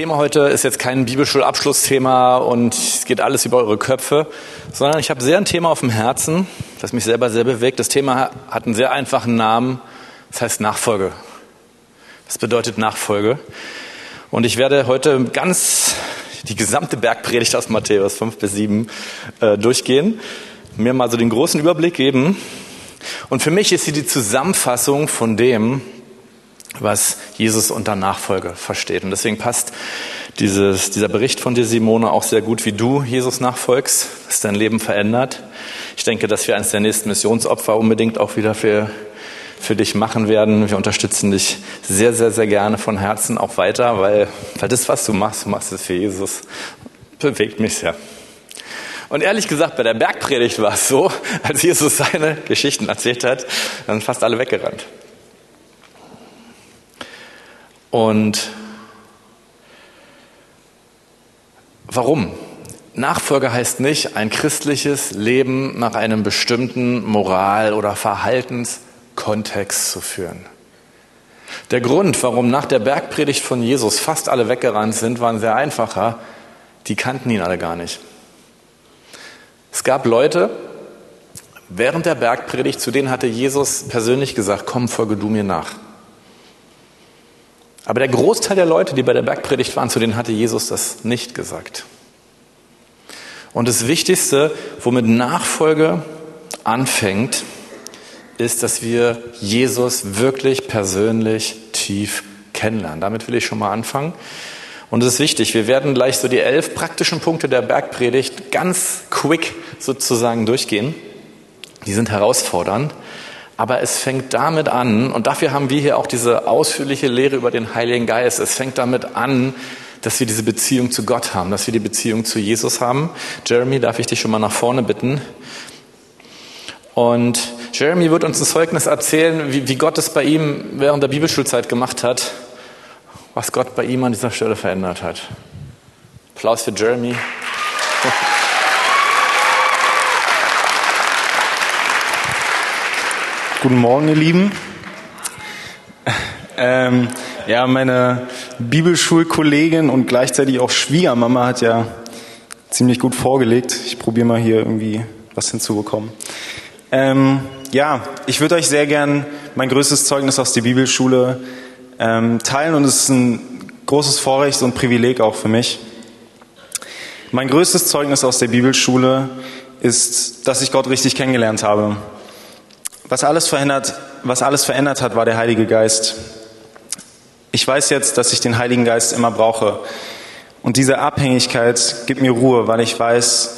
Thema heute ist jetzt kein Bibelschulabschlussthema und es geht alles über eure Köpfe, sondern ich habe sehr ein Thema auf dem Herzen, das mich selber sehr bewegt. Das Thema hat einen sehr einfachen Namen, das heißt Nachfolge. Das bedeutet Nachfolge. Und ich werde heute ganz die gesamte Bergpredigt aus Matthäus 5-7 durchgehen, mir mal so den großen Überblick geben. Und für mich ist sie die Zusammenfassung von dem, was Jesus unter Nachfolge versteht. Und deswegen passt dieser Bericht von dir, Simone, auch sehr gut, wie du Jesus nachfolgst, dass dein Leben verändert. Ich denke, dass wir eines der nächsten Missionsopfer unbedingt auch wieder für dich machen werden. Wir unterstützen dich sehr, sehr, sehr gerne von Herzen auch weiter, weil das, was du machst es für Jesus, bewegt mich sehr. Und ehrlich gesagt, bei der Bergpredigt war es so, als Jesus seine Geschichten erzählt hat, dann fast alle weggerannt. Und warum? Nachfolge heißt nicht ein christliches Leben nach einem bestimmten Moral- oder Verhaltenskontext zu führen. Der Grund, warum nach der Bergpredigt von Jesus fast alle weggerannt sind, war ein sehr einfacher. Die kannten ihn alle gar nicht. Es gab Leute, während der Bergpredigt, zu denen hatte Jesus persönlich gesagt, komm, folge du mir nach. Aber der Großteil der Leute, die bei der Bergpredigt waren, zu denen hatte Jesus das nicht gesagt. Und das Wichtigste, womit Nachfolge anfängt, ist, dass wir Jesus wirklich persönlich tief kennenlernen. Damit will ich schon mal anfangen. Und es ist wichtig, wir werden gleich so die 11 praktischen Punkte der Bergpredigt ganz quick sozusagen durchgehen. Die sind herausfordernd. Aber es fängt damit an, und dafür haben wir hier auch diese ausführliche Lehre über den Heiligen Geist. Es fängt damit an, dass wir diese Beziehung zu Gott haben, dass wir die Beziehung zu Jesus haben. Jeremy, darf ich dich schon mal nach vorne bitten? Und Jeremy wird uns ein Zeugnis erzählen, wie Gott es bei ihm während der Bibelschulzeit gemacht hat, was Gott bei ihm an dieser Stelle verändert hat. Applaus für Jeremy. Guten Morgen, ihr Lieben. Meine Bibelschulkollegin und gleichzeitig auch Schwiegermama hat ja ziemlich gut vorgelegt. Ich probiere mal hier irgendwie was hinzubekommen. Ich würde euch sehr gern mein größtes Zeugnis aus der Bibelschule teilen und es ist ein großes Vorrecht und Privileg auch für mich. Mein größtes Zeugnis aus der Bibelschule ist, dass ich Gott richtig kennengelernt habe. Was alles verändert hat, war der Heilige Geist. Ich weiß jetzt, dass ich den Heiligen Geist immer brauche. Und diese Abhängigkeit gibt mir Ruhe, weil ich weiß,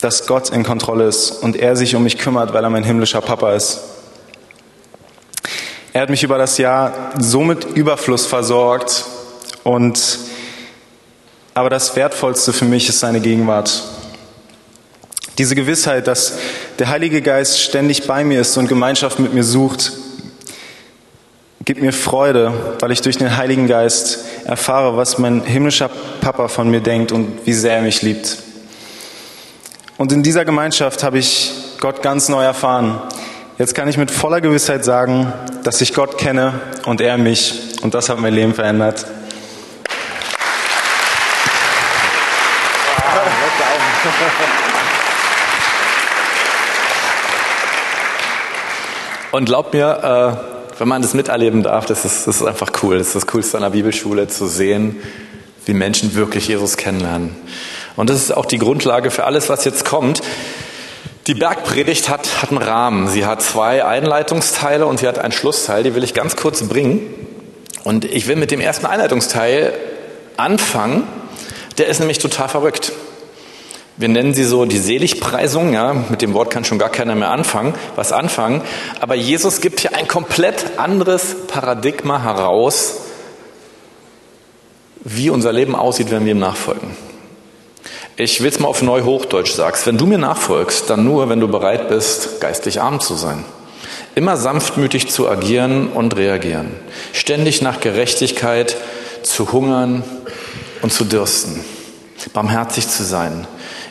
dass Gott in Kontrolle ist und er sich um mich kümmert, weil er mein himmlischer Papa ist. Er hat mich über das Jahr so mit Überfluss versorgt. Aber das Wertvollste für mich ist seine Gegenwart. Diese Gewissheit, dass der Heilige Geist ständig bei mir ist und Gemeinschaft mit mir sucht, gibt mir Freude, weil ich durch den Heiligen Geist erfahre, was mein himmlischer Papa von mir denkt und wie sehr er mich liebt. Und in dieser Gemeinschaft habe ich Gott ganz neu erfahren. Jetzt kann ich mit voller Gewissheit sagen, dass ich Gott kenne und er mich. Und das hat mein Leben verändert. Und glaubt mir, wenn man das miterleben darf, das ist einfach cool. Das ist das Coolste an der Bibelschule, zu sehen, wie Menschen wirklich Jesus kennenlernen. Und das ist auch die Grundlage für alles, was jetzt kommt. Die Bergpredigt hat einen Rahmen. Sie hat 2 Einleitungsteile und sie hat einen Schlussteil. Die will ich ganz kurz bringen. Und ich will mit dem ersten Einleitungsteil anfangen. Der ist nämlich total verrückt. Wir nennen sie so die Seligpreisung, ja, mit dem Wort kann schon gar keiner mehr anfangen. Aber Jesus gibt hier ein komplett anderes Paradigma heraus, wie unser Leben aussieht, wenn wir ihm nachfolgen. Ich will es mal auf Neuhochdeutsch sagen. Wenn du mir nachfolgst, dann nur, wenn du bereit bist, geistlich arm zu sein. Immer sanftmütig zu agieren und reagieren. Ständig nach Gerechtigkeit zu hungern und zu dürsten. Barmherzig zu sein.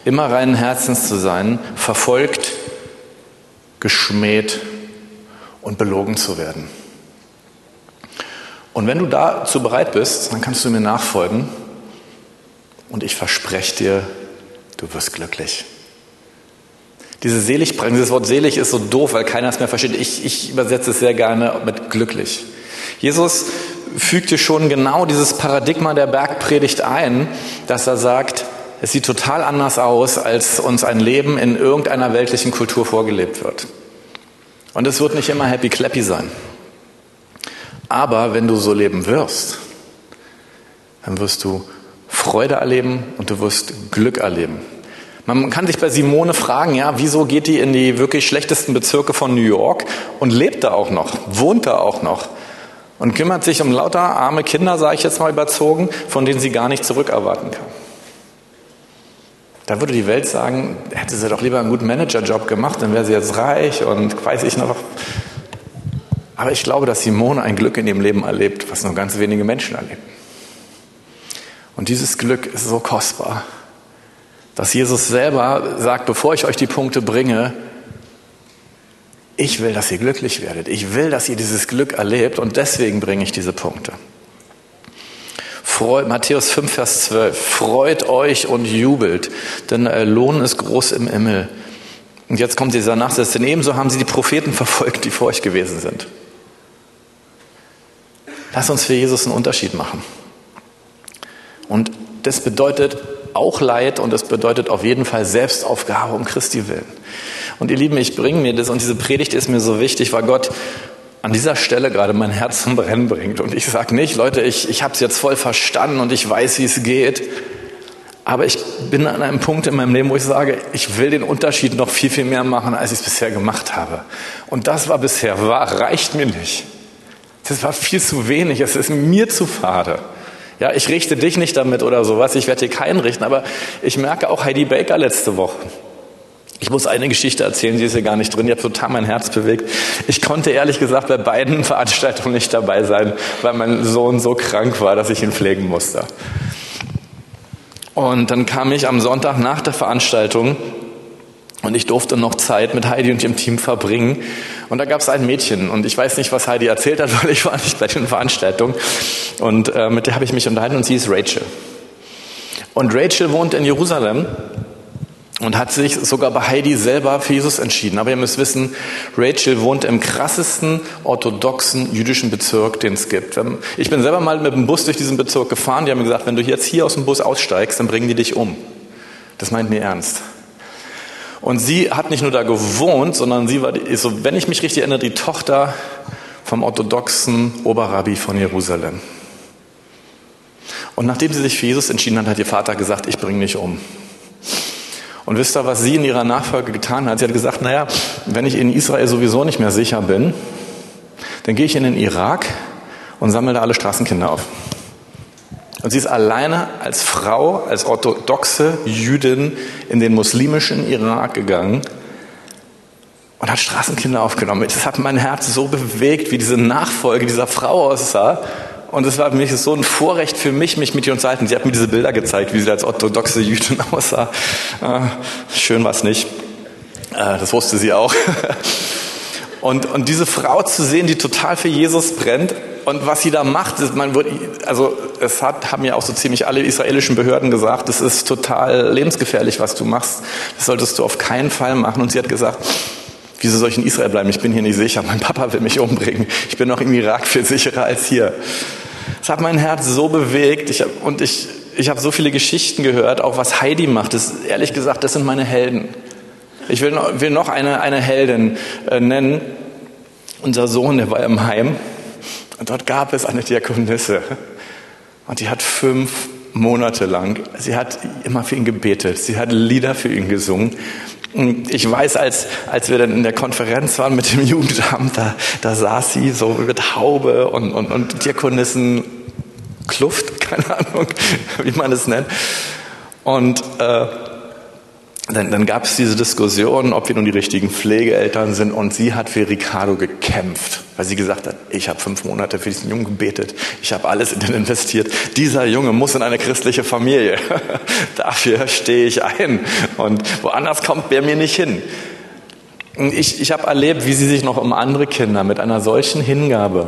Immer reinen Herzens zu sein, verfolgt, geschmäht und belogen zu werden. Und wenn du dazu bereit bist, dann kannst du mir nachfolgen. Und ich verspreche dir, du wirst glücklich. Diese Seligpreisung, dieses Wort selig ist so doof, weil keiner es mehr versteht. Ich übersetze es sehr gerne mit glücklich. Jesus fügte schon genau dieses Paradigma der Bergpredigt ein, dass er sagt, es sieht total anders aus, als uns ein Leben in irgendeiner weltlichen Kultur vorgelebt wird. Und es wird nicht immer happy-clappy sein. Aber wenn du so leben wirst, dann wirst du Freude erleben und du wirst Glück erleben. Man kann sich bei Simone fragen, ja, wieso geht die in die wirklich schlechtesten Bezirke von New York und lebt da auch noch, wohnt da auch noch und kümmert sich um lauter arme Kinder, sage ich jetzt mal überzogen, von denen sie gar nicht zurückerwarten kann. Da würde die Welt sagen, hätte sie doch lieber einen guten Managerjob gemacht, dann wäre sie jetzt reich und weiß ich noch. Aber ich glaube, dass Simone ein Glück in ihrem Leben erlebt, was nur ganz wenige Menschen erleben. Und dieses Glück ist so kostbar, dass Jesus selber sagt, bevor ich euch die Punkte bringe, ich will, dass ihr glücklich werdet. Ich will, dass ihr dieses Glück erlebt und deswegen bringe ich diese Punkte. Matthäus 5, Vers 12. Freut euch und jubelt, denn der Lohn ist groß im Himmel. Und jetzt kommt dieser Nachsatz, denn ebenso haben sie die Propheten verfolgt, die vor euch gewesen sind. Lass uns für Jesus einen Unterschied machen. Und das bedeutet auch Leid und es bedeutet auf jeden Fall Selbstaufgabe um Christi willen. Und ihr Lieben, ich bringe mir das und diese Predigt ist mir so wichtig, weil Gott an dieser Stelle gerade mein Herz zum Brennen bringt. Und ich sage nicht, Leute, ich habe es jetzt voll verstanden und ich weiß, wie es geht. Aber ich bin an einem Punkt in meinem Leben, wo ich sage, ich will den Unterschied noch viel, viel mehr machen, als ich es bisher gemacht habe. Und das reicht mir nicht. Das war viel zu wenig, es ist mir zu fade. Ja, ich richte dich nicht damit oder sowas, ich werde dir keinen richten, aber ich merke auch Heidi Baker letzte Woche. Ich muss eine Geschichte erzählen, die ist hier gar nicht drin, die hat total mein Herz bewegt. Ich konnte ehrlich gesagt bei beiden Veranstaltungen nicht dabei sein, weil mein Sohn so krank war, dass ich ihn pflegen musste. Und dann kam ich am Sonntag nach der Veranstaltung und ich durfte noch Zeit mit Heidi und ihrem Team verbringen. Und da gab es ein Mädchen. Und ich weiß nicht, was Heidi erzählt hat, weil ich war nicht bei den Veranstaltungen. Und mit der habe ich mich unterhalten und sie ist Rachel. Und Rachel wohnt in Jerusalem und hat sich sogar bei Heidi selber für Jesus entschieden. Aber ihr müsst wissen, Rachel wohnt im krassesten orthodoxen jüdischen Bezirk, den es gibt. Ich bin selber mal mit dem Bus durch diesen Bezirk gefahren. Die haben mir gesagt, wenn du jetzt hier aus dem Bus aussteigst, dann bringen die dich um. Das meinten die ernst. Und sie hat nicht nur da gewohnt, sondern sie war, so, wenn ich mich richtig erinnere, die Tochter vom orthodoxen Oberrabbi von Jerusalem. Und nachdem sie sich für Jesus entschieden hat, hat ihr Vater gesagt, ich bringe dich um. Und wisst ihr, was sie in ihrer Nachfolge getan hat? Sie hat gesagt, naja, wenn ich in Israel sowieso nicht mehr sicher bin, dann gehe ich in den Irak und sammle da alle Straßenkinder auf. Und sie ist alleine als Frau, als orthodoxe Jüdin in den muslimischen Irak gegangen und hat Straßenkinder aufgenommen. Das hat mein Herz so bewegt, wie diese Nachfolge dieser Frau aussah. Und es war für mich so ein Vorrecht für mich mit ihr zu unterhalten. Sie hat mir diese Bilder gezeigt, wie sie als orthodoxe Jüdin aussah. Schön war es nicht. Das wusste sie auch. Und diese Frau zu sehen, die total für Jesus brennt, und was sie da macht, haben ja auch so ziemlich alle israelischen Behörden gesagt, das ist total lebensgefährlich, was du machst. Das solltest du auf keinen Fall machen. Und sie hat gesagt, wieso soll ich in Israel bleiben? Ich bin hier nicht sicher. Mein Papa will mich umbringen. Ich bin noch im Irak viel sicherer als hier. Das hat mein Herz so bewegt. Ich habe so viele Geschichten gehört, auch was Heidi macht. Ehrlich gesagt, das sind meine Helden. Ich will noch eine Heldin nennen. Unser Sohn, der war im Heim. Und dort gab es eine Diakonisse. Und die hat 5 Monate lang, sie hat immer für ihn gebetet. Sie hat Lieder für ihn gesungen. Und ich weiß, als wir dann in der Konferenz waren mit dem Jugendamt, da saß sie so mit Haube und Diakonissenkluft, keine Ahnung, wie man es nennt. Und dann gab es diese Diskussion, ob wir nun die richtigen Pflegeeltern sind. Und sie hat für Ricardo gekämpft, weil sie gesagt hat, ich habe 5 Monate für diesen Jungen gebetet. Ich habe alles in den investiert. Dieser Junge muss in eine christliche Familie. Dafür stehe ich ein. Und woanders kommt der mir nicht hin. Ich habe erlebt, wie sie sich noch um andere Kinder mit einer solchen Hingabe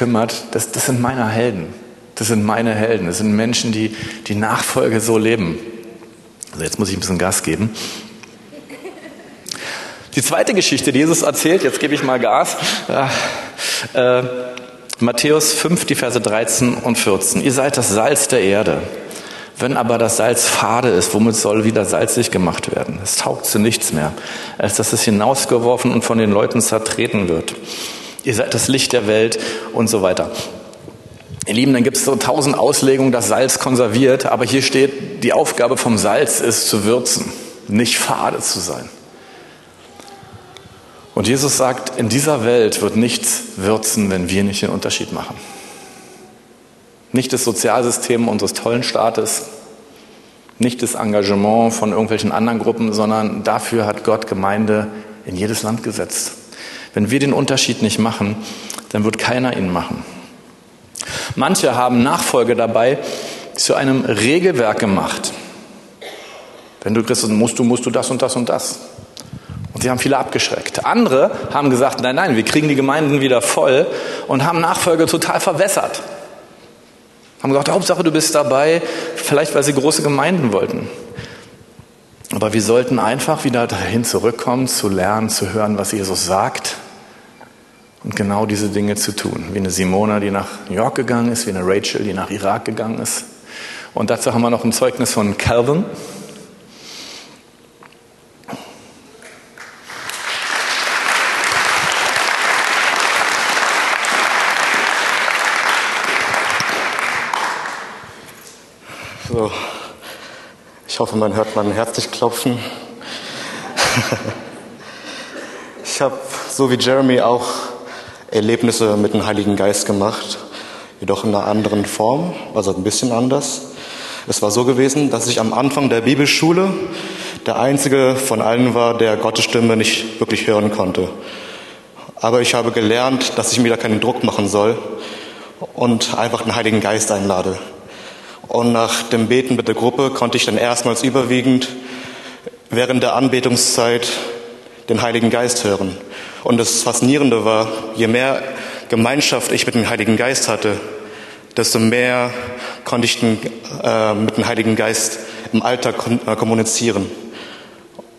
kümmert, das sind meine Helden. Das sind meine Helden. Das sind Menschen, die die Nachfolge so leben. Also jetzt muss ich ein bisschen Gas geben. Die zweite Geschichte, die Jesus erzählt, jetzt gebe ich mal Gas. Matthäus 5, die Verse 13 und 14. Ihr seid das Salz der Erde. Wenn aber das Salz fade ist, womit soll wieder salzig gemacht werden? Es taugt zu nichts mehr, als dass es hinausgeworfen und von den Leuten zertreten wird. Ihr seid das Licht der Welt und so weiter. Ihr Lieben, dann gibt es so 1000 Auslegungen, dass Salz konserviert. Aber hier steht, die Aufgabe vom Salz ist zu würzen, nicht fade zu sein. Und Jesus sagt, in dieser Welt wird nichts würzen, wenn wir nicht den Unterschied machen. Nicht das Sozialsystem unseres tollen Staates, nicht das Engagement von irgendwelchen anderen Gruppen, sondern dafür hat Gott Gemeinde in jedes Land gesetzt. Wenn wir den Unterschied nicht machen, dann wird keiner ihn machen. Manche haben Nachfolge dabei zu einem Regelwerk gemacht. Wenn du Christus musst du das und das und das. Und sie haben viele abgeschreckt. Andere haben gesagt, nein, wir kriegen die Gemeinden wieder voll und haben Nachfolge total verwässert. Haben gesagt, Hauptsache du bist dabei, vielleicht weil sie große Gemeinden wollten. Aber wir sollten einfach wieder dahin zurückkommen, zu lernen, zu hören, was Jesus sagt und genau diese Dinge zu tun. Wie eine Simone, die nach New York gegangen ist, wie eine Rachel, die nach Irak gegangen ist. Und dazu haben wir noch ein Zeugnis von Calvin. So, ich hoffe, man hört mein Herz nicht klopfen. Ich habe, so wie Jeremy, auch Erlebnisse mit dem Heiligen Geist gemacht, jedoch in einer anderen Form, also ein bisschen anders. Es war so gewesen, dass ich am Anfang der Bibelschule der Einzige von allen war, der Gottes Stimme nicht wirklich hören konnte. Aber ich habe gelernt, dass ich mir da keinen Druck machen soll und einfach den Heiligen Geist einlade. Und nach dem Beten mit der Gruppe konnte ich dann erstmals überwiegend während der Anbetungszeit den Heiligen Geist hören. Und das Faszinierende war, je mehr Gemeinschaft ich mit dem Heiligen Geist hatte, desto mehr konnte ich mit dem Heiligen Geist im Alltag kommunizieren.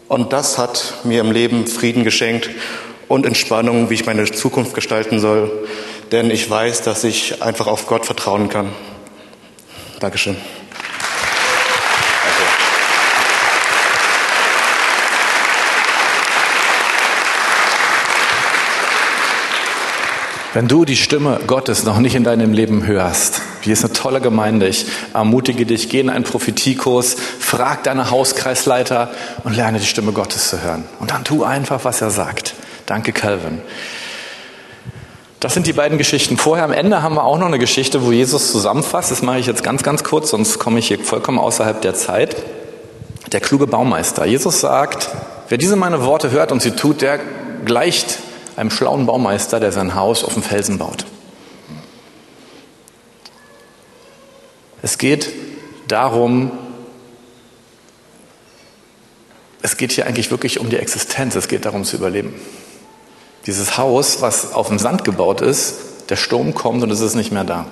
Und das hat mir im Leben Frieden geschenkt und Entspannung, wie ich meine Zukunft gestalten soll. Denn ich weiß, dass ich einfach auf Gott vertrauen kann. Dankeschön. Wenn du die Stimme Gottes noch nicht in deinem Leben hörst, hier ist eine tolle Gemeinde, ich ermutige dich, geh in einen Prophetiekurs, frag deine Hauskreisleiter und lerne die Stimme Gottes zu hören. Und dann tu einfach, was er sagt. Danke, Calvin. Das sind die beiden Geschichten. Vorher am Ende haben wir auch noch eine Geschichte, wo Jesus zusammenfasst. Das mache ich jetzt ganz, ganz kurz, sonst komme ich hier vollkommen außerhalb der Zeit. Der kluge Baumeister. Jesus sagt, wer diese meine Worte hört und sie tut, der gleicht einem schlauen Baumeister, der sein Haus auf dem Felsen baut. Es geht hier eigentlich wirklich um die Existenz. Es geht darum zu überleben. Dieses Haus, was auf dem Sand gebaut ist, der Sturm kommt und es ist nicht mehr da.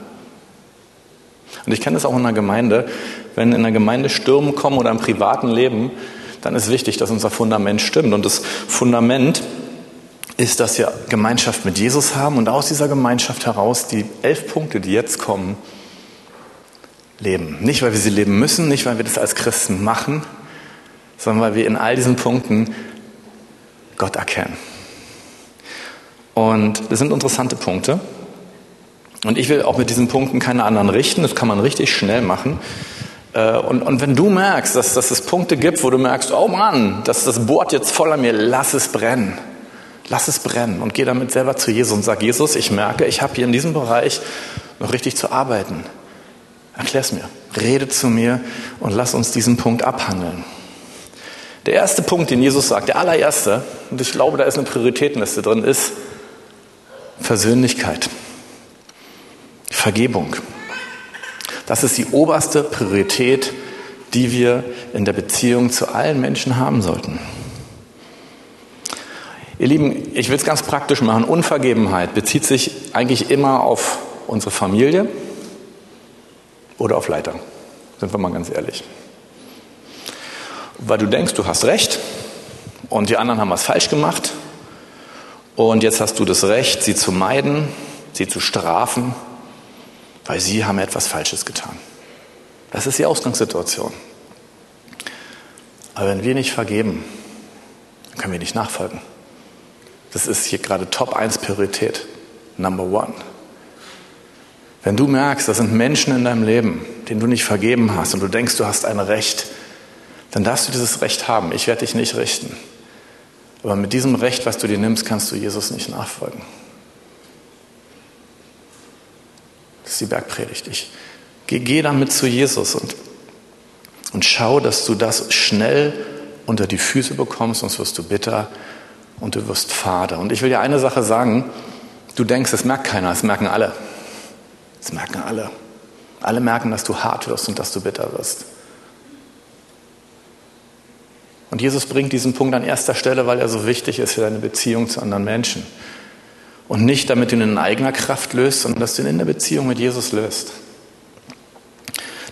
Und ich kenne das auch in einer Gemeinde. Wenn in einer Gemeinde Stürme kommen oder im privaten Leben, dann ist wichtig, dass unser Fundament stimmt. Und das Fundament ist, dass wir Gemeinschaft mit Jesus haben und aus dieser Gemeinschaft heraus die 11 Punkte, die jetzt kommen, leben. Nicht, weil wir sie leben müssen, nicht, weil wir das als Christen machen, sondern weil wir in all diesen Punkten Gott erkennen. Und das sind interessante Punkte. Und ich will auch mit diesen Punkten keine anderen richten. Das kann man richtig schnell machen. Und wenn du merkst, dass es Punkte gibt, wo du merkst, oh Mann, das bohrt jetzt voll an mir, lass es brennen. Lass es brennen. Und geh damit selber zu Jesus und sag, Jesus, ich merke, ich habe hier in diesem Bereich noch richtig zu arbeiten. Erklär's mir. Rede zu mir und lass uns diesen Punkt abhandeln. Der erste Punkt, den Jesus sagt, der allererste, und ich glaube, da ist eine Prioritätenliste drin, ist, Versöhnlichkeit, Vergebung. Das ist die oberste Priorität, die wir in der Beziehung zu allen Menschen haben sollten. Ihr Lieben, ich will es ganz praktisch machen. Unvergebenheit bezieht sich eigentlich immer auf unsere Familie oder auf Leiter. Sind wir mal ganz ehrlich. Weil du denkst, du hast Recht und die anderen haben was falsch gemacht und jetzt hast du das Recht, sie zu meiden, sie zu strafen, weil sie haben etwas Falsches getan. Das ist die Ausgangssituation. Aber wenn wir nicht vergeben, dann können wir nicht nachfolgen. Das ist hier gerade Top 1 Priorität, Number 1. Wenn du merkst, das sind Menschen in deinem Leben, denen du nicht vergeben hast und du denkst, du hast ein Recht, dann darfst du dieses Recht haben. Ich werde dich nicht richten. Aber mit diesem Recht, was du dir nimmst, kannst du Jesus nicht nachfolgen. Das ist die Bergpredigt. Ich geh damit zu Jesus und schau, dass du das schnell unter die Füße bekommst, sonst wirst du bitter und du wirst fade. Und ich will dir eine Sache sagen, du denkst, das merkt keiner, das merken alle. Das merken alle. Alle merken, dass du hart wirst und dass du bitter wirst. Und Jesus bringt diesen Punkt an erster Stelle, weil er so wichtig ist für deine Beziehung zu anderen Menschen. Und nicht, damit du ihn in eigener Kraft löst, sondern dass du ihn in der Beziehung mit Jesus löst.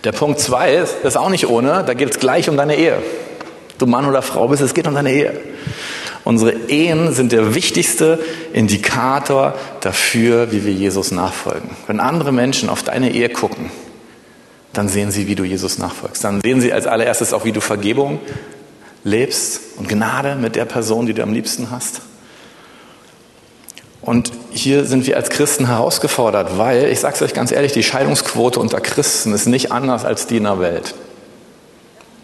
Der Punkt 2 ist auch nicht ohne, da geht es gleich um deine Ehe. Du Mann oder Frau bist, es geht um deine Ehe. Unsere Ehen sind der wichtigste Indikator dafür, wie wir Jesus nachfolgen. Wenn andere Menschen auf deine Ehe gucken, dann sehen sie, wie du Jesus nachfolgst. Dann sehen sie als allererstes auch, wie du Vergebung lebst und Gnade mit der Person, die du am liebsten hast. Und hier sind wir als Christen herausgefordert, weil, ich sage es euch ganz ehrlich, die Scheidungsquote unter Christen ist nicht anders als die in der Welt.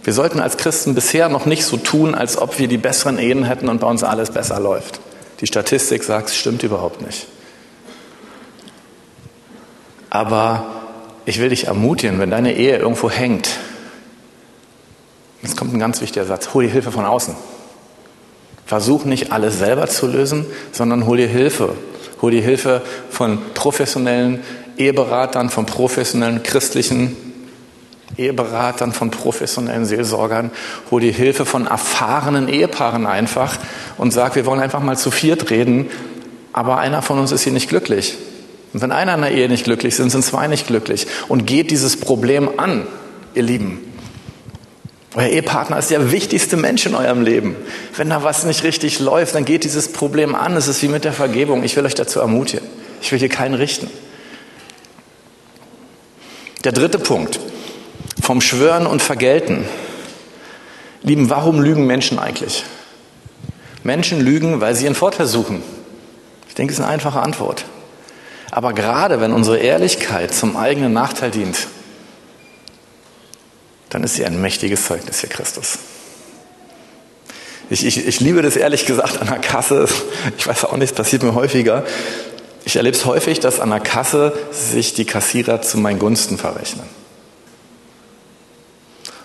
Wir sollten als Christen bisher noch nicht so tun, als ob wir die besseren Ehen hätten und bei uns alles besser läuft. Die Statistik sagt, es stimmt überhaupt nicht. Aber ich will dich ermutigen, wenn deine Ehe irgendwo hängt, jetzt kommt ein ganz wichtiger Satz, hol dir Hilfe von außen. Versuch nicht, alles selber zu lösen, sondern hol dir Hilfe. Hol dir Hilfe von professionellen Eheberatern, von professionellen christlichen Eheberatern, von professionellen Seelsorgern. Hol dir Hilfe von erfahrenen Ehepaaren einfach und sag, wir wollen einfach mal zu viert reden, aber einer von uns ist hier nicht glücklich. Und wenn einer in der Ehe nicht glücklich sind, sind zwei nicht glücklich. Und geht dieses Problem an, ihr Lieben. Euer Ehepartner ist der wichtigste Mensch in eurem Leben. Wenn da was nicht richtig läuft, dann geht dieses Problem an. Es ist wie mit der Vergebung. Ich will euch dazu ermutigen. Ich will hier keinen richten. Der dritte Punkt. Vom Schwören und Vergelten. Lieben, warum lügen Menschen eigentlich? Menschen lügen, weil sie ihren Vorteil suchen. Ich denke, das ist eine einfache Antwort. Aber gerade wenn unsere Ehrlichkeit zum eigenen Nachteil dient, dann ist sie ein mächtiges Zeugnis für Christus. Ich liebe das ehrlich gesagt an der Kasse. Ich weiß auch nicht, es passiert mir häufiger. Ich erlebe es häufig, dass an der Kasse sich die Kassierer zu meinen Gunsten verrechnen.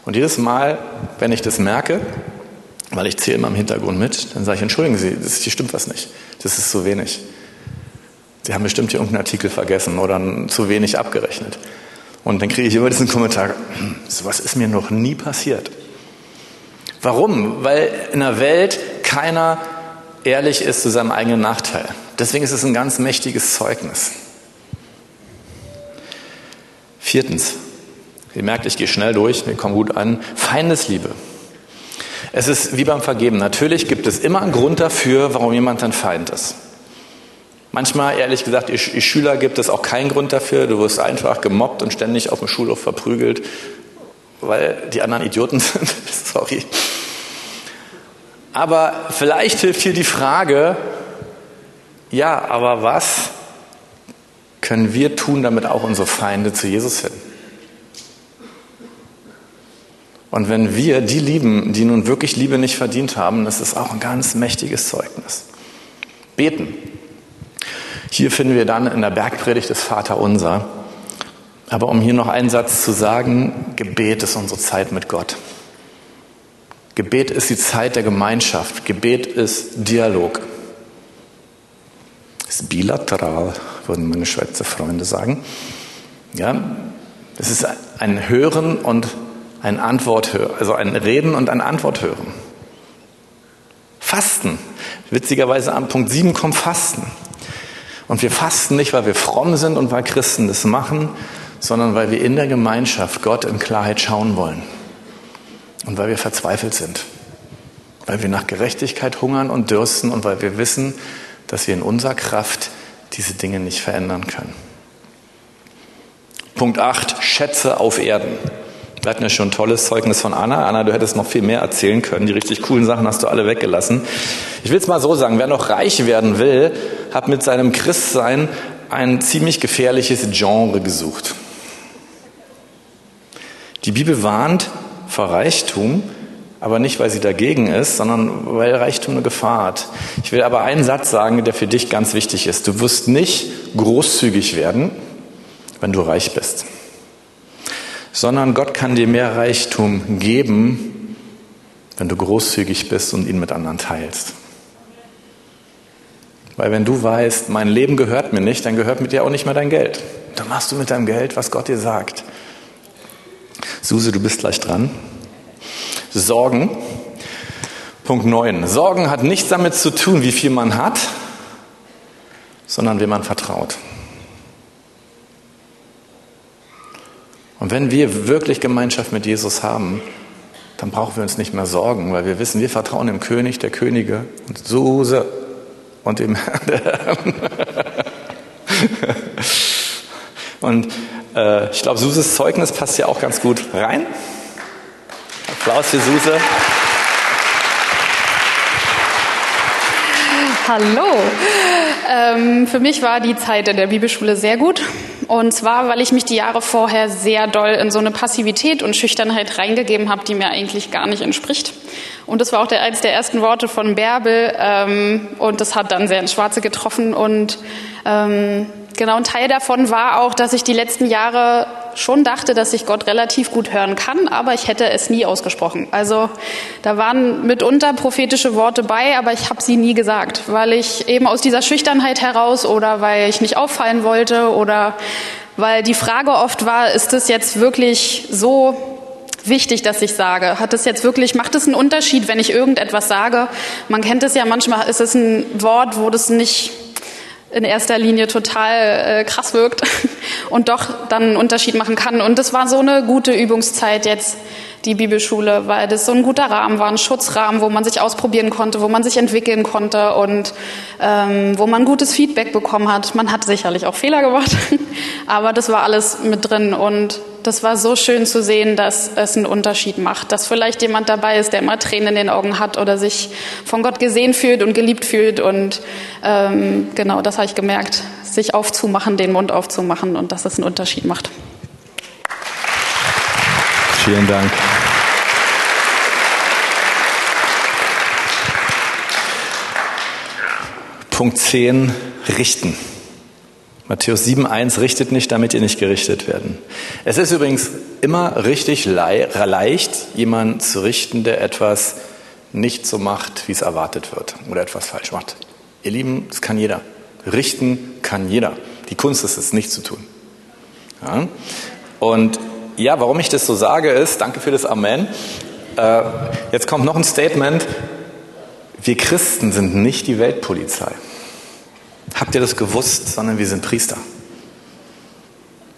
Und jedes Mal, wenn ich das merke, weil ich zähle immer im Hintergrund mit, dann sage ich, entschuldigen Sie, hier stimmt was nicht. Das ist zu wenig. Sie haben bestimmt hier irgendeinen Artikel vergessen oder zu wenig abgerechnet. Und dann kriege ich immer diesen Kommentar, sowas ist mir noch nie passiert. Warum? Weil in der Welt keiner ehrlich ist zu seinem eigenen Nachteil. Deswegen ist es ein ganz mächtiges Zeugnis. 4. Ihr merkt, ich gehe schnell durch, wir kommen gut an. Feindesliebe. Es ist wie beim Vergeben. Natürlich gibt es immer einen Grund dafür, warum jemand ein Feind ist. Manchmal, ehrlich gesagt, ihr Schüler gibt es auch keinen Grund dafür. Du wirst einfach gemobbt und ständig auf dem Schulhof verprügelt, weil die anderen Idioten sind. Sorry. Aber vielleicht hilft hier die Frage, ja, aber was können wir tun, damit auch unsere Feinde zu Jesus finden? Und wenn wir die lieben, die nun wirklich Liebe nicht verdient haben, das ist auch ein ganz mächtiges Zeugnis. Beten. Hier finden wir dann in der Bergpredigt das Vaterunser. Aber um hier noch einen Satz zu sagen, Gebet ist unsere Zeit mit Gott. Gebet ist die Zeit der Gemeinschaft. Gebet ist Dialog. Ist bilateral, würden meine Schweizer Freunde sagen. Ja, es ist ein Hören und ein Antwort hören, also ein Reden und ein Antwort hören. Fasten. Witzigerweise am Punkt 7 kommt Fasten. Und wir fasten nicht, weil wir fromm sind und weil Christen das machen, sondern weil wir in der Gemeinschaft Gott in Klarheit schauen wollen. Und weil wir verzweifelt sind. Weil wir nach Gerechtigkeit hungern und dürsten und weil wir wissen, dass wir in unserer Kraft diese Dinge nicht verändern können. Punkt 8, Schätze auf Erden. Das hat mir schon ein tolles Zeugnis von Anna. Anna, du hättest noch viel mehr erzählen können. Die richtig coolen Sachen hast du alle weggelassen. Ich will es mal so sagen, wer noch reich werden will, hat mit seinem Christsein ein ziemlich gefährliches Genre gesucht. Die Bibel warnt vor Reichtum, aber nicht, weil sie dagegen ist, sondern weil Reichtum eine Gefahr hat. Ich will aber einen Satz sagen, der für dich ganz wichtig ist. Du wirst nicht großzügig werden, wenn du reich bist. Sondern Gott kann dir mehr Reichtum geben, wenn du großzügig bist und ihn mit anderen teilst. Weil wenn du weißt, mein Leben gehört mir nicht, dann gehört mit dir auch nicht mehr dein Geld. Dann machst du mit deinem Geld, was Gott dir sagt. Susi, du bist gleich dran. Sorgen. Punkt 9. Sorgen hat nichts damit zu tun, wie viel man hat, sondern wem man vertraut. Und wenn wir wirklich Gemeinschaft mit Jesus haben, dann brauchen wir uns nicht mehr sorgen, weil wir wissen, wir vertrauen dem König, der Könige und Suse und dem Herrn. Und ich glaube, Suses Zeugnis passt ja auch ganz gut rein. Applaus für Suse. Hallo. Für mich war die Zeit in der Bibelschule sehr gut. Und zwar, weil ich mich die Jahre vorher sehr doll in so eine Passivität und Schüchternheit reingegeben habe, die mir eigentlich gar nicht entspricht. Und das war auch eins der ersten Worte von Bärbel. Und das hat dann sehr ins Schwarze getroffen. Und genau, ein Teil davon war auch, dass ich die letzten Jahre schon dachte, dass ich Gott relativ gut hören kann, aber ich hätte es nie ausgesprochen. Also da waren mitunter prophetische Worte bei, aber ich habe sie nie gesagt, weil ich eben aus dieser Schüchternheit heraus oder weil ich nicht auffallen wollte oder weil die Frage oft war, ist das jetzt wirklich so wichtig, dass ich sage? Hat das jetzt wirklich, macht es einen Unterschied, wenn ich irgendetwas sage? Man kennt es ja manchmal, ist es ein Wort, wo das nicht in erster Linie total krass wirkt und doch dann einen Unterschied machen kann. Und das war so eine gute Übungszeit jetzt, die Bibelschule, weil das so ein guter Rahmen war, ein Schutzrahmen, wo man sich ausprobieren konnte, wo man sich entwickeln konnte und wo man gutes Feedback bekommen hat. Man hat sicherlich auch Fehler gemacht, aber das war alles mit drin und das war so schön zu sehen, dass es einen Unterschied macht, dass vielleicht jemand dabei ist, der immer Tränen in den Augen hat oder sich von Gott gesehen fühlt und geliebt fühlt und genau, das habe ich gemerkt, sich aufzumachen, den Mund aufzumachen und dass es einen Unterschied macht. Vielen Dank. Punkt 10, richten. Matthäus 7,1, richtet nicht, damit ihr nicht gerichtet werden. Es ist übrigens immer richtig leicht, jemanden zu richten, der etwas nicht so macht, wie es erwartet wird oder etwas falsch macht. Ihr Lieben, das kann jeder. Richten kann jeder. Die Kunst ist es, nicht zu tun. Ja? Und ja, warum ich das so sage ist, danke für das Amen, jetzt kommt noch ein Statement, wir Christen sind nicht die Weltpolizei. Habt ihr das gewusst, sondern wir sind Priester.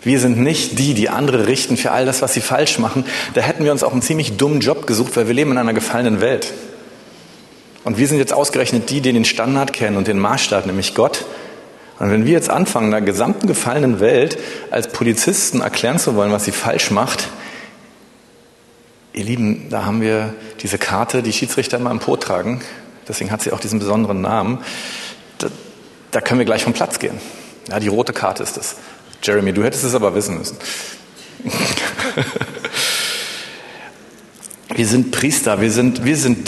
Wir sind nicht die, die andere richten für all das, was sie falsch machen. Da hätten wir uns auch einen ziemlich dummen Job gesucht, weil wir leben in einer gefallenen Welt. Und wir sind jetzt ausgerechnet die, die den Standard kennen und den Maßstab, nämlich Gott. Und wenn wir jetzt anfangen, in der gesamten gefallenen Welt als Polizisten erklären zu wollen, was sie falsch macht, ihr Lieben, da haben wir diese Karte, die Schiedsrichter immer im Po tragen. Deswegen hat sie auch diesen besonderen Namen. Da können wir gleich vom Platz gehen. Ja, die rote Karte ist es. Jeremy, du hättest es aber wissen müssen. Wir sind Priester, wir sind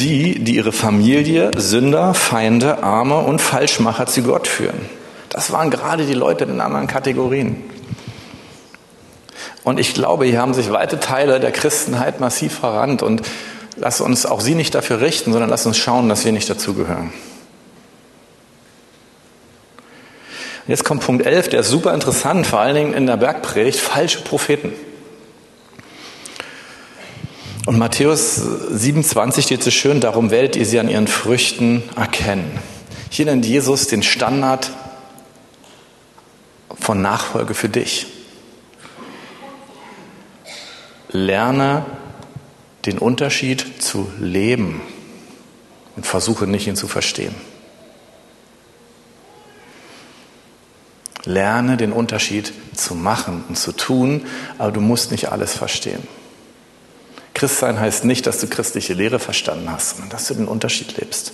die, die ihre Familie, Sünder, Feinde, Arme und Falschmacher zu Gott führen. Das waren gerade die Leute in anderen Kategorien. Und ich glaube, hier haben sich weite Teile der Christenheit massiv verrannt. Und lass uns auch sie nicht dafür richten, sondern lass uns schauen, dass wir nicht dazugehören. Jetzt kommt Punkt 11, der ist super interessant, vor allen Dingen in der Bergpredigt, falsche Propheten. Und Matthäus 27 steht so schön, darum werdet ihr sie an ihren Früchten erkennen. Hier nennt Jesus den Standard von Nachfolge für dich. Lerne den Unterschied zu leben und versuche nicht, ihn zu verstehen. Lerne den Unterschied zu machen und zu tun, aber du musst nicht alles verstehen. Christsein heißt nicht, dass du christliche Lehre verstanden hast, sondern dass du den Unterschied lebst.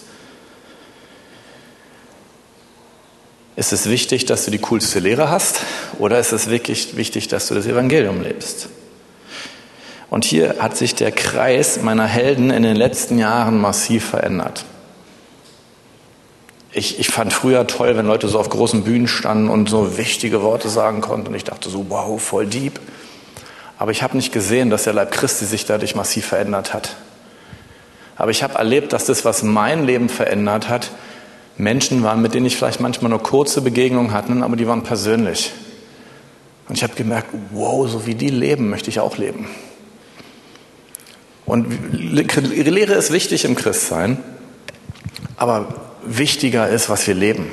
Ist es wichtig, dass du die coolste Lehre hast, oder ist es wirklich wichtig, dass du das Evangelium lebst? Und hier hat sich der Kreis meiner Helden in den letzten Jahren massiv verändert. Ich fand früher toll, wenn Leute so auf großen Bühnen standen und so wichtige Worte sagen konnten. Und ich dachte so, wow, voll deep. Aber ich habe nicht gesehen, dass der Leib Christi sich dadurch massiv verändert hat. Aber ich habe erlebt, dass das, was mein Leben verändert hat, Menschen waren, mit denen ich vielleicht manchmal nur kurze Begegnungen hatte, aber die waren persönlich. Und ich habe gemerkt, wow, so wie die leben, möchte ich auch leben. Und Lehre ist wichtig im Christsein, aber wichtiger ist, was wir leben.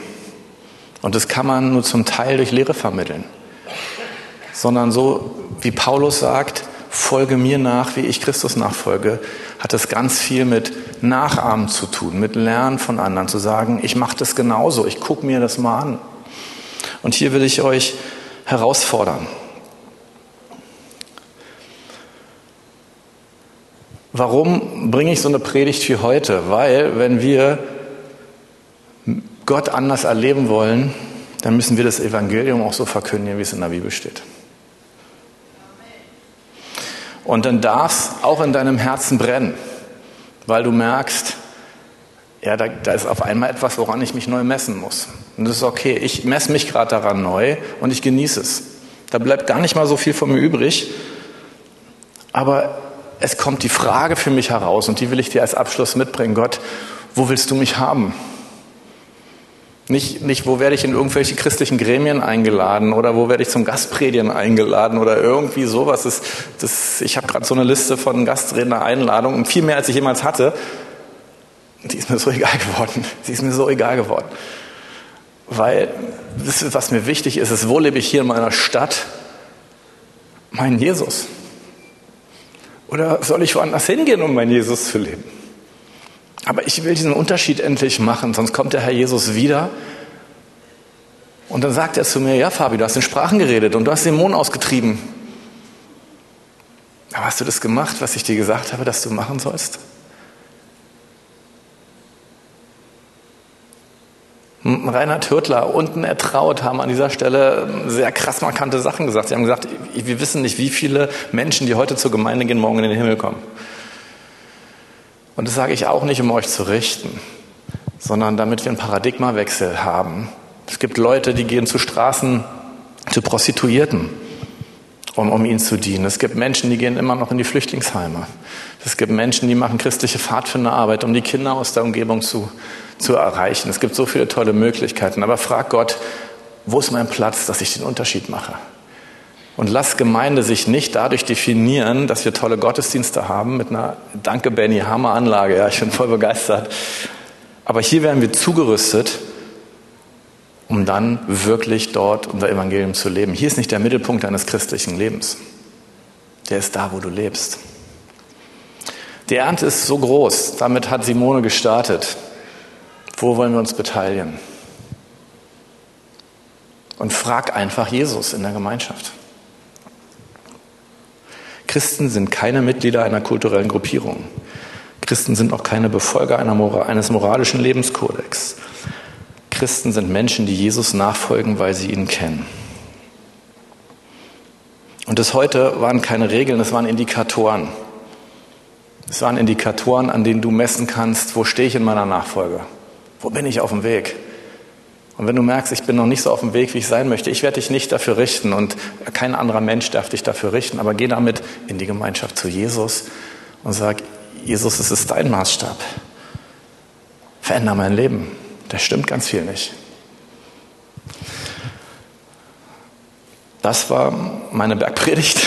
Und das kann man nur zum Teil durch Lehre vermitteln. Sondern so, wie Paulus sagt, folge mir nach, wie ich Christus nachfolge, hat das ganz viel mit Nachahmen zu tun, mit Lernen von anderen, zu sagen, ich mache das genauso, ich gucke mir das mal an. Und hier will ich euch herausfordern. Warum bringe ich so eine Predigt wie heute? Weil, wenn wir Gott anders erleben wollen, dann müssen wir das Evangelium auch so verkündigen, wie es in der Bibel steht. Und dann darf es auch in deinem Herzen brennen, weil du merkst, ja, da ist auf einmal etwas, woran ich mich neu messen muss. Und das ist okay, ich messe mich gerade daran neu und ich genieße es. Da bleibt gar nicht mal so viel von mir übrig, aber es kommt die Frage für mich heraus und die will ich dir als Abschluss mitbringen. Gott, wo willst du mich haben? Nicht, wo werde ich in irgendwelche christlichen Gremien eingeladen oder wo werde ich zum Gastpredigen eingeladen oder irgendwie sowas. Ich habe gerade so eine Liste von Gastredner-Einladungen, viel mehr, als ich jemals hatte. Die ist mir so egal geworden. Weil, was mir wichtig ist, ist, wo lebe ich hier in meiner Stadt? Mein Jesus. Oder soll ich woanders hingehen, um meinen Jesus zu leben? Aber ich will diesen Unterschied endlich machen, sonst kommt der Herr Jesus wieder. Und dann sagt er zu mir, ja Fabi, du hast in Sprachen geredet und du hast Dämonen ausgetrieben. Aber hast du das gemacht, was ich dir gesagt habe, dass du machen sollst? Reinhard Hörtler und ein Ertraut haben an dieser Stelle sehr krass markante Sachen gesagt. Sie haben gesagt, wir wissen nicht, wie viele Menschen, die heute zur Gemeinde gehen, morgen in den Himmel kommen. Und das sage ich auch nicht, um euch zu richten, sondern damit wir einen Paradigmawechsel haben. Es gibt Leute, die gehen zu Straßen, zu Prostituierten, um ihnen zu dienen. Es gibt Menschen, die gehen immer noch in die Flüchtlingsheime. Es gibt Menschen, die machen christliche Pfadfinderarbeit, um die Kinder aus der Umgebung zu erreichen. Es gibt so viele tolle Möglichkeiten. Aber frag Gott, wo ist mein Platz, dass ich den Unterschied mache? Und lass Gemeinde sich nicht dadurch definieren, dass wir tolle Gottesdienste haben mit einer Danke Benny Hammer Anlage. Ja, ich bin voll begeistert. Aber hier werden wir zugerüstet, um dann wirklich dort unser Evangelium zu leben. Hier ist nicht der Mittelpunkt deines christlichen Lebens. Der ist da, wo du lebst. Die Ernte ist so groß. Damit hat Simone gestartet. Wo wollen wir uns beteiligen? Und frag einfach Jesus in der Gemeinschaft. Christen sind keine Mitglieder einer kulturellen Gruppierung. Christen sind auch keine Befolger eines moralischen Lebenskodex. Christen sind Menschen, die Jesus nachfolgen, weil sie ihn kennen. Und das heute waren keine Regeln, es waren Indikatoren. Es waren Indikatoren, an denen du messen kannst, wo stehe ich in meiner Nachfolge? Wo bin ich auf dem Weg? Und wenn du merkst, ich bin noch nicht so auf dem Weg, wie ich sein möchte, ich werde dich nicht dafür richten und kein anderer Mensch darf dich dafür richten, aber geh damit in die Gemeinschaft zu Jesus und sag, Jesus, es ist dein Maßstab. Veränder mein Leben. Das stimmt ganz viel nicht. Das war meine Bergpredigt.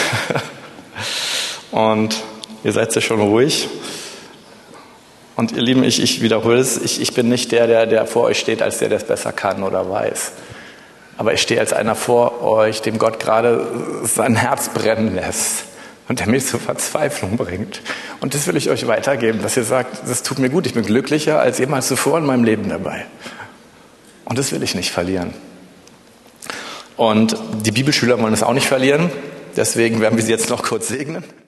Und Ihr seid ja schon ruhig. Und ihr Lieben, ich wiederhole es, ich bin nicht der vor euch steht, als der es besser kann oder weiß. Aber ich stehe als einer vor euch, dem Gott gerade sein Herz brennen lässt und der mich zur Verzweiflung bringt. Und das will ich euch weitergeben, dass ihr sagt, das tut mir gut, ich bin glücklicher als jemals zuvor in meinem Leben dabei. Und das will ich nicht verlieren. Und die Bibelschüler wollen es auch nicht verlieren. Deswegen werden wir sie jetzt noch kurz segnen.